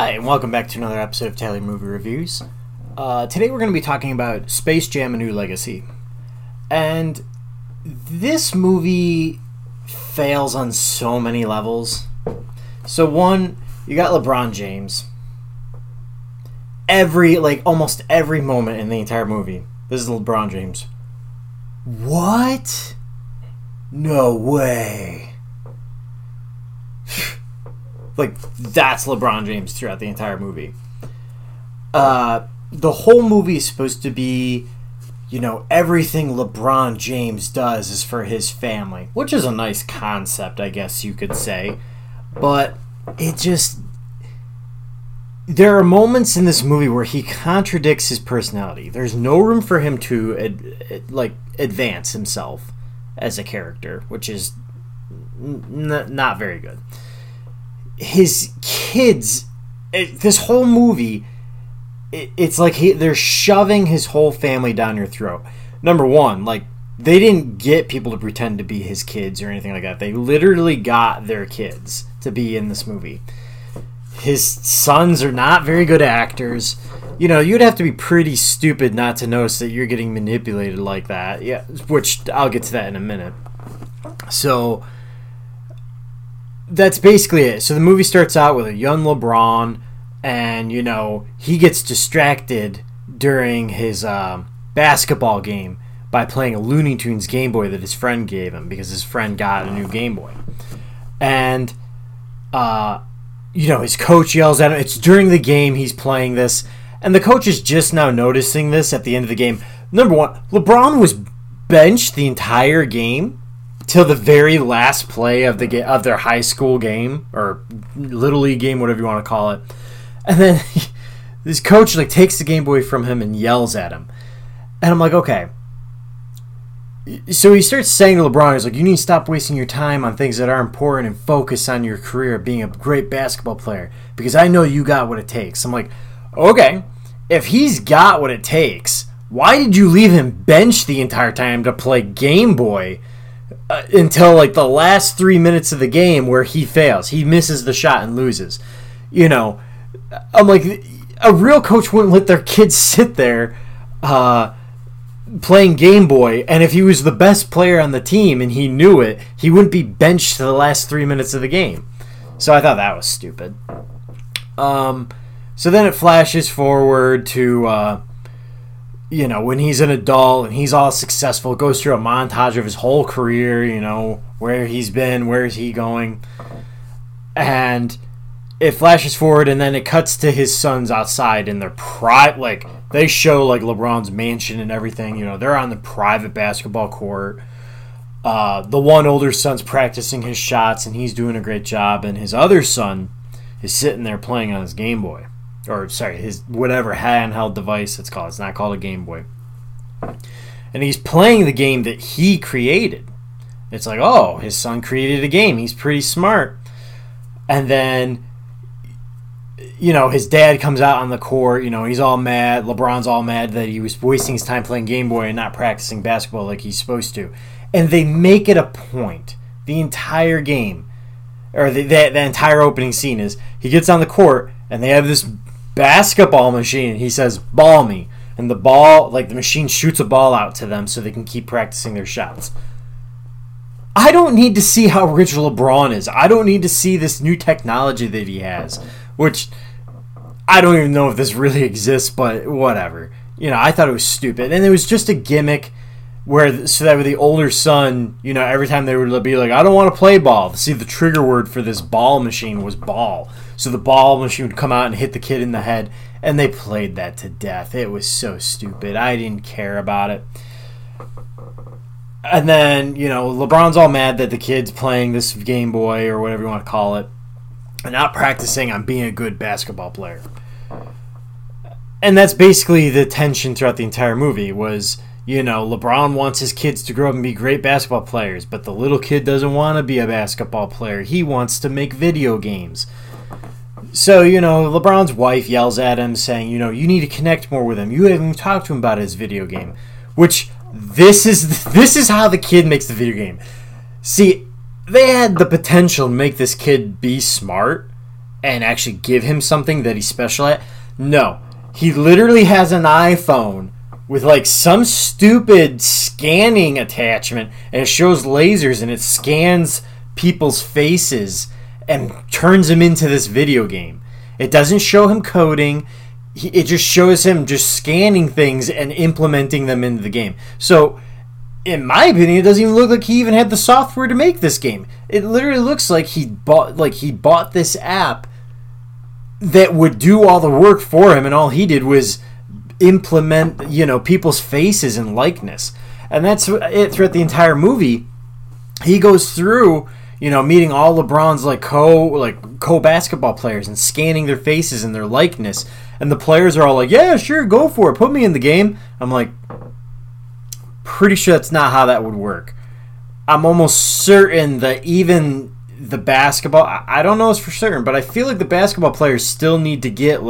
Hi, and welcome back to another episode of Daily Movie Reviews. Today we're going to be talking about Space Jam: A New Legacy. And this movie fails on so many levels. So one, you got LeBron James. Almost every moment in the entire movie, this is LeBron James. What? No way. That's LeBron James throughout the entire movie. The whole movie is supposed to be, everything LeBron James does is for his family, which is a nice concept, I guess you could say. But there are moments in this movie where he contradicts his personality. There's no room for him to advance himself as a character, which is not very good. His kids, this whole movie, it's like they're shoving his whole family down your throat. Number one, they didn't get people to pretend to be his kids or anything like that. They literally got their kids to be in this movie. His sons are not very good actors. You'd have to be pretty stupid not to notice that you're getting manipulated like that. Yeah, which I'll get to that in a minute. So that's basically it. So the movie starts out with a young LeBron, and he gets distracted during his basketball game by playing a Looney Tunes Game Boy that his friend gave him because his friend got a new Game Boy. And his coach yells at him. It's during the game he's playing this, and the coach is just now noticing this at the end of the game. Number one, LeBron was benched the entire game till the very last play of of their high school game or little league game, whatever you want to call it. And then this coach takes the Game Boy from him and yells at him. And I'm like, okay. So he starts saying to LeBron, he's like, you need to stop wasting your time on things that are important and focus on your career of being a great basketball player, because I know you got what it takes. I'm like, okay, if he's got what it takes, why did you leave him benched the entire time to play Game Boy? Until the last 3 minutes of the game where he fails. He misses the shot and loses. I'm like, a real coach wouldn't let their kids sit there playing Game Boy. And if he was the best player on the team and he knew it, he wouldn't be benched to the last 3 minutes of the game. So I thought that was stupid. So then it flashes forward to when he's an adult and he's all successful, goes through a montage of his whole career, where he's been, where is he going. And it flashes forward, and then it cuts to his sons outside in their private, they show, LeBron's mansion and everything. They're on the private basketball court. The one older son's practicing his shots, and he's doing a great job. And his other son is sitting there playing on his Game Boy. Or, sorry, his whatever handheld device it's called. It's not called a Game Boy. And he's playing the game that he created. It's like, oh, his son created a game. He's pretty smart. And then, his dad comes out on the court. He's all mad. LeBron's all mad that he was wasting his time playing Game Boy and not practicing basketball like he's supposed to. And they make it a point, the entire game, or the entire opening scene is he gets on the court, and they have this basketball machine. He says, ball me. And the ball, the machine shoots a ball out to them so they can keep practicing their shots. I don't need to see how rich LeBron is. I don't need to see this new technology that he has, which I don't even know if this really exists, but whatever. I thought it was stupid. And it was just a gimmick so that with the older son, every time they would be like, I don't want to play ball. See, the trigger word for this ball machine was ball. So the ball machine would come out and hit the kid in the head, and they played that to death. It was so stupid. I didn't care about it. And then, LeBron's all mad that the kid's playing this Game Boy or whatever you want to call it and not practicing on being a good basketball player. And that's basically the tension throughout the entire movie was, LeBron wants his kids to grow up and be great basketball players, but the little kid doesn't want to be a basketball player. He wants to make video games. So, LeBron's wife yells at him saying, you need to connect more with him. You haven't even talked to him about his video game, which this is how the kid makes the video game. See, they had the potential to make this kid be smart and actually give him something that he's special at. No. He literally has an iPhone with like some stupid scanning attachment, and it shows lasers and it scans people's faces and turns him into this video game. It doesn't show him coding. It just shows him just scanning things and implementing them into the game. So in my opinion, it doesn't even look like he even had the software to make this game. It literally looks like he bought this app that would do all the work for him, and all he did was implement, people's faces and likeness. And that's it throughout the entire movie. He goes through, meeting all LeBron's co-basketball players and scanning their faces and their likeness. And the players are all like, "Yeah, sure, go for it. Put me in the game." I'm like, pretty sure that's not how that would work. I'm almost certain that even the basketball, I don't know this for certain, but I feel like the basketball players still need to get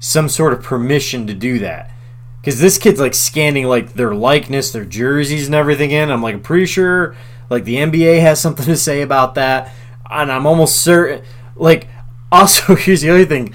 some sort of permission to do that, because this kid's scanning their likeness, their jerseys and everything in. I'm pretty sure the NBA has something to say about that, and I'm almost certain. Also, here's the other thing: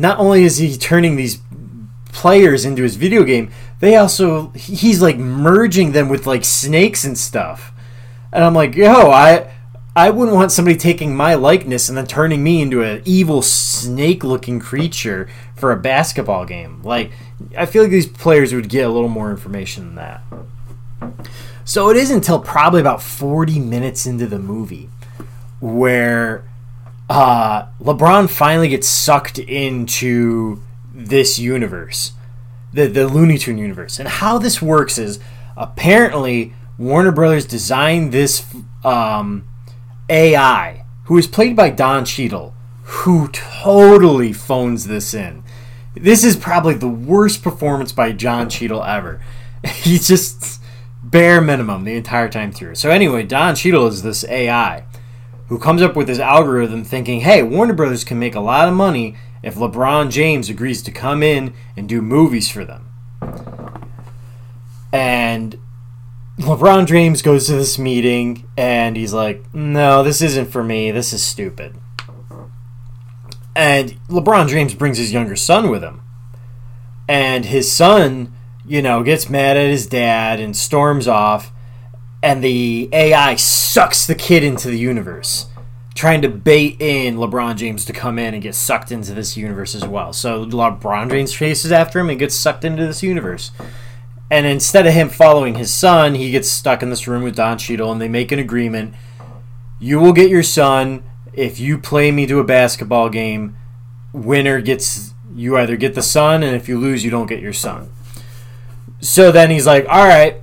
not only is he turning these players into his video game, they also he's merging them with snakes and stuff. And I'm like, yo, I wouldn't want somebody taking my likeness and then turning me into an evil snake-looking creature for a basketball game. I feel like these players would get a little more information than that. So it is until probably about 40 minutes into the movie where LeBron finally gets sucked into this universe, the Looney Tunes universe. And how this works is, apparently Warner Brothers designed this AI, who is played by Don Cheadle, who totally phones this in. This is probably the worst performance by Don Cheadle ever. He's just bare minimum the entire time through. So anyway, Don Cheadle is this AI who comes up with this algorithm thinking, hey, Warner Brothers can make a lot of money if LeBron James agrees to come in and do movies for them. And LeBron James goes to this meeting and he's like, no, this isn't for me. This is stupid. And LeBron James brings his younger son with him. And his son, gets mad at his dad and storms off. And the AI sucks the kid into the universe, trying to bait in LeBron James to come in and get sucked into this universe as well. So LeBron James chases after him and gets sucked into this universe. And instead of him following his son, he gets stuck in this room with Don Cheadle, and they make an agreement. You will get your son if you play me to a basketball game. Winner gets, you either get the son, and if you lose, you don't get your son. So then he's like, all right,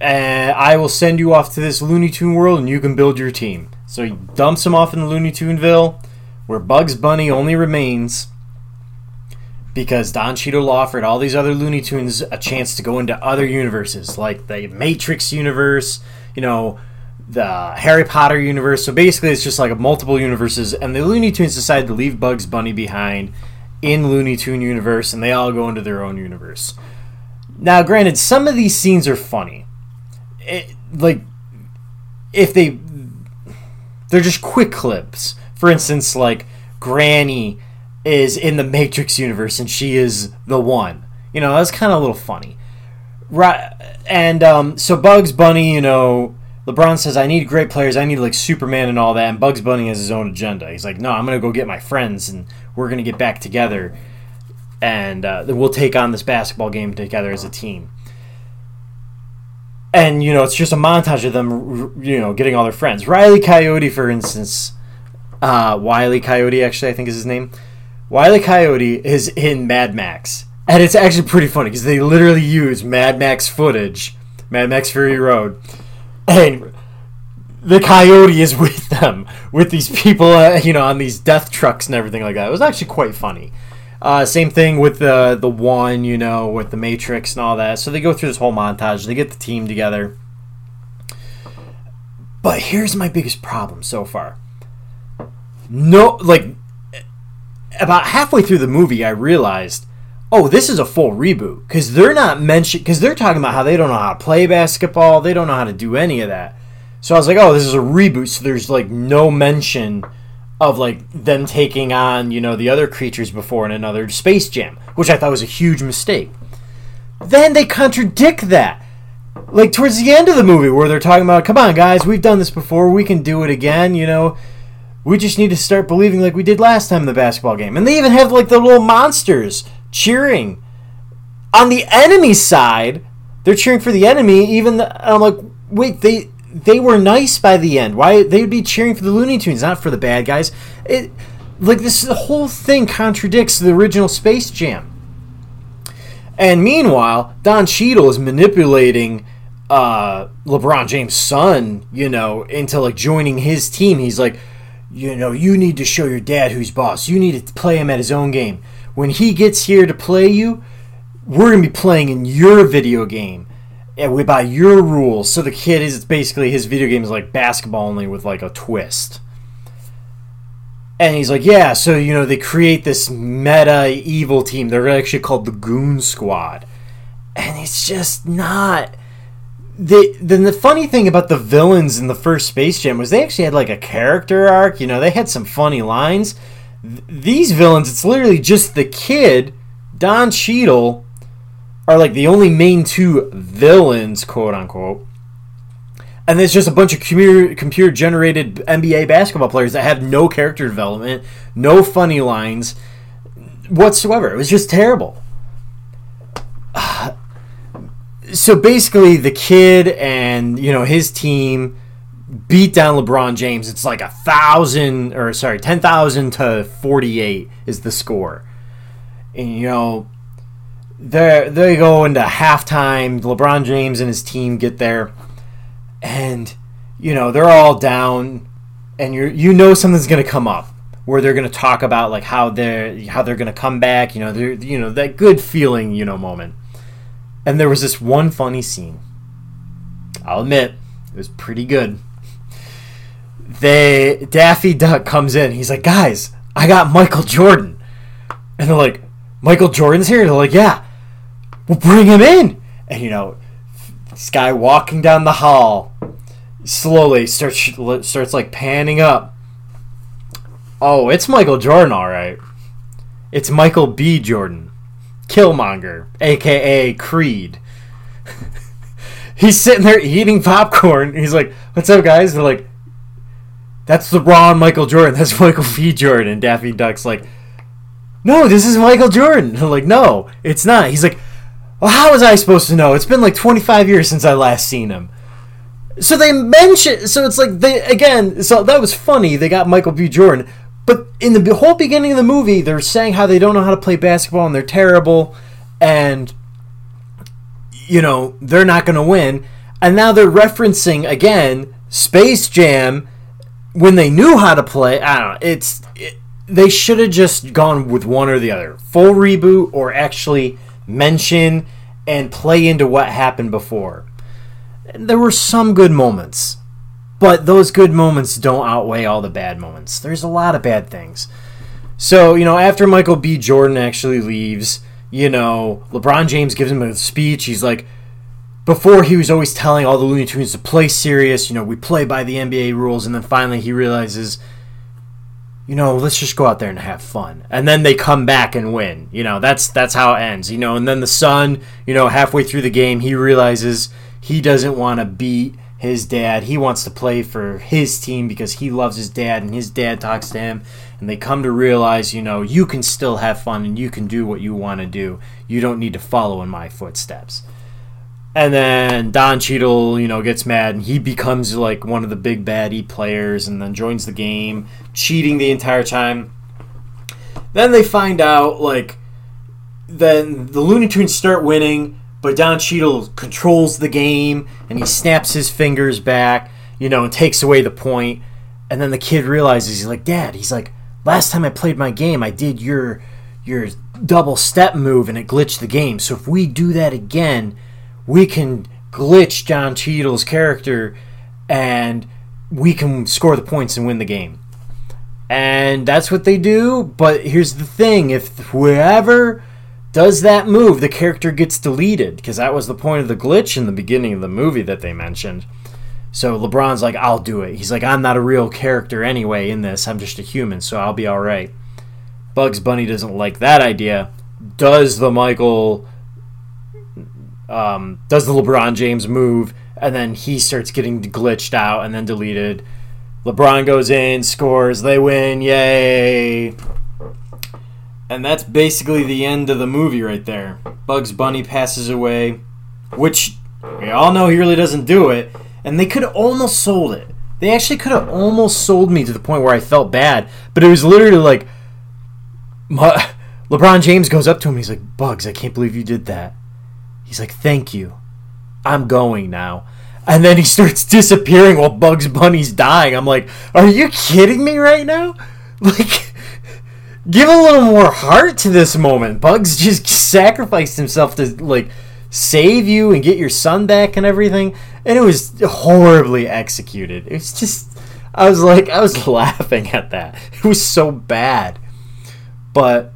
I will send you off to this Looney Tune world, and you can build your team. So he dumps him off in Looney Tuneville, where Bugs Bunny only remains, because Don Cheadle offered all these other Looney Tunes a chance to go into other universes, like the Matrix universe, the Harry Potter universe. So basically it's just multiple universes, and the Looney Tunes decide to leave Bugs Bunny behind in Looney Tune universe, and they all go into their own universe. Now, granted, some of these scenes are funny. They're just quick clips. For instance, Granny is in the Matrix universe, and she is the one. That was kind of a little funny. Right, and so Bugs Bunny, LeBron says, I need great players, I need Superman and all that, and Bugs Bunny has his own agenda. He's like, no, I'm going to go get my friends, and we're going to get back together, and we'll take on this basketball game together as a team. And, it's just a montage of them, getting all their friends. Wile E. Coyote, actually, I think is his name. Wile E. Coyote is in Mad Max, and it's actually pretty funny because they literally use Mad Max footage, Mad Max Fury Road, and the coyote is with them, with these people, on these death trucks and everything like that. It was actually quite funny. Same thing with the one, with the Matrix and all that. So they go through this whole montage. They get the team together. But here's my biggest problem so far. About halfway through the movie, I realized, oh, this is a full reboot, because they're not mentioned, because they're talking about how they don't know how to play basketball, they don't know how to do any of that. So I was like, oh, this is a reboot, so there's no mention of like them taking on, you know, the other creatures before in another Space Jam, which I thought was a huge mistake. Then they contradict that, like towards the end of the movie where they're talking about, come on guys, we've done this before, we can do it again, you know, we just need to start believing like we did last time in the basketball game. And they even have like the little monsters cheering on the enemy side. They're cheering for the enemy, even though, I'm like, wait, they were nice by the end. Why? They'd be cheering for the Looney Tunes, not for the bad guys. It, like, this the whole thing contradicts the original Space Jam. And meanwhile, Don Cheadle is manipulating LeBron James' son, you know, into, like, joining his team. He's like, you know, you need to show your dad who's boss. You need to play him at his own game. When he gets here to play you, we're going to be playing in your video game. And we buy your rules. So the kid is basically, his video game is like basketball only with like a twist. And he's like, yeah, so, you know, they create this meta evil team. They're actually called the Goon Squad. And it's just not... Then the funny thing about the villains in the first Space Jam was they actually had like a character arc. You know, they had some funny lines. These villains, it's literally just the kid, Don Cheadle, are like the only main two villains, quote unquote. And there's just a bunch of computer generated NBA basketball players that have no character development, no funny lines whatsoever. It was just terrible. So basically the kid and, you know, his team beat down LeBron James. It's like 10,000 to 48 is the score. And, you know, They go into halftime. LeBron James and his team get there, and you know they're all down, and you know something's gonna come up where they're gonna talk about like how they're gonna come back. You know, that good feeling moment. And there was this one funny scene. I'll admit it was pretty good. Daffy Duck comes in. He's like, guys, I got Michael Jordan, and they're like, Michael Jordan's here. They're like, yeah. We'll bring him in. And, you know, this guy walking down the hall slowly starts like, panning up. Oh, it's Michael Jordan, all right. It's Michael B. Jordan. Killmonger, a.k.a. Creed. He's sitting there eating popcorn. He's like, what's up, guys? They're like, that's the wrong Michael Jordan. That's Michael B. Jordan. And Daffy Duck's like, no, this is Michael Jordan. I'm like, no, it's not. He's like, well, how was I supposed to know? It's been like 25 years since I last seen him. So they mention, so it's like, so that was funny. They got Michael B. Jordan. But in the whole beginning of the movie, they're saying how they don't know how to play basketball and they're terrible. And, you know, they're not going to win. And now they're referencing, again, Space Jam when they knew how to play. I don't know. They should have just gone with one or the other. Full reboot or actually... mention and play into what happened before. There were some good moments, but those good moments don't outweigh all the bad moments. There's a lot of bad things. So, you know, after Michael B. Jordan actually leaves, you know, LeBron James gives him a speech. He's like, before he was always telling all the Looney Tunes to play serious, you know, we play by the NBA rules, and then finally he realizes, you know, let's just go out there and have fun. And then they come back and win. You know, that's how it ends. You know, and then the son, you know, halfway through the game, he realizes he doesn't want to beat his dad. He wants to play for his team because he loves his dad and his dad talks to him. And they come to realize, you know, you can still have fun and you can do what you want to do. You don't need to follow in my footsteps. And then Don Cheadle, you know, gets mad and he becomes like one of the big baddie players and then joins the game, cheating the entire time. Then they find out, like, then the Looney Tunes start winning, but Don Cheadle controls the game and he snaps his fingers back, you know, and takes away the point. And then the kid realizes, he's like, Dad, he's like, last time I played my game, I did your double step move and it glitched the game. So if we do that again, we can glitch Don Cheadle's character and we can score the points and win the game. And that's what they do, but here's the thing. If whoever does that move, the character gets deleted because that was the point of the glitch in the beginning of the movie that they mentioned. So LeBron's like, I'll do it. He's like, I'm not a real character anyway in this. I'm just a human, so I'll be all right. Bugs Bunny doesn't like that idea. Does the LeBron James move, and then he starts getting glitched out and then deleted. LeBron goes in, scores, they win, yay! And that's basically the end of the movie right there. Bugs Bunny passes away, which we all know he really doesn't do it, and they could have almost sold it. They actually could have almost sold me to the point where I felt bad, but it was literally like, LeBron James goes up to him and he's like, Bugs, I can't believe you did that. He's like, thank you. I'm going now. And then he starts disappearing while Bugs Bunny's dying. I'm like, are you kidding me right now? Like, give a little more heart to this moment. Bugs just sacrificed himself to, like, save you and get your son back and everything. And it was horribly executed. It's just, I was laughing at that. It was so bad. But,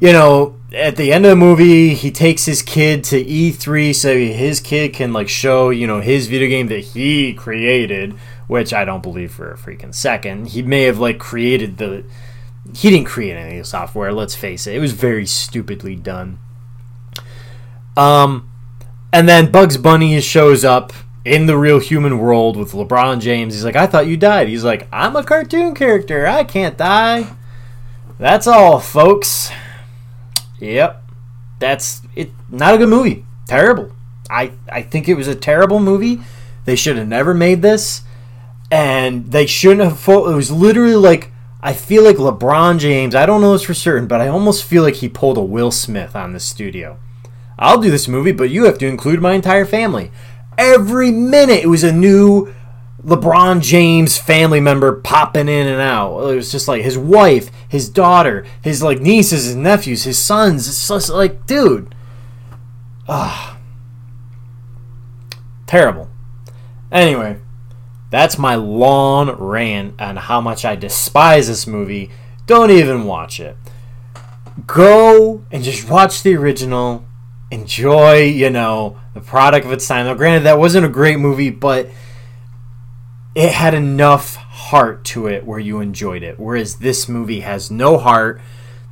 you know, at the end of the movie, he takes his kid to E3 so his kid can, like, show, you know, his video game that he created, which I don't believe for a freaking second. He may have, like, created the... He didn't create any of the software, let's face it. It was very stupidly done. And then Bugs Bunny shows up in the real human world with LeBron James. He's like, I thought you died. He's like, I'm a cartoon character. I can't die. That's all, folks. Yep, that's it. Not a good movie. Terrible. I think it was a terrible movie. They should have never made this, and they shouldn't have. It was literally like, I feel like LeBron James, I don't know this for certain, but I almost feel like he pulled a Will Smith on the studio. I'll do this movie, but you have to include my entire family. Every minute it was a new LeBron James family member popping in and out. It was just like his wife, his daughter, his like nieces, his nephews, his sons. It's just like, dude, terrible. Anyway, that's my long rant on how much I despise this movie. Don't even watch it. Go and just watch the original. Enjoy, you know, the product of its time. Now, granted, that wasn't a great movie, but it had enough heart to it where you enjoyed it, whereas this movie has no heart.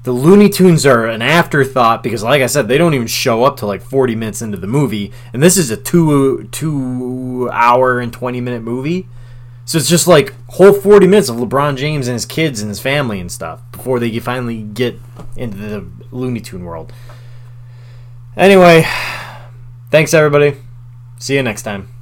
The Looney Tunes are an afterthought because, like I said, they don't even show up till like 40 minutes into the movie, and this is a two hour and 20 minute movie, so it's just like whole 40 minutes of LeBron James and his kids and his family and stuff before they finally get into the Looney Tune world. Anyway, thanks everybody. See you next time.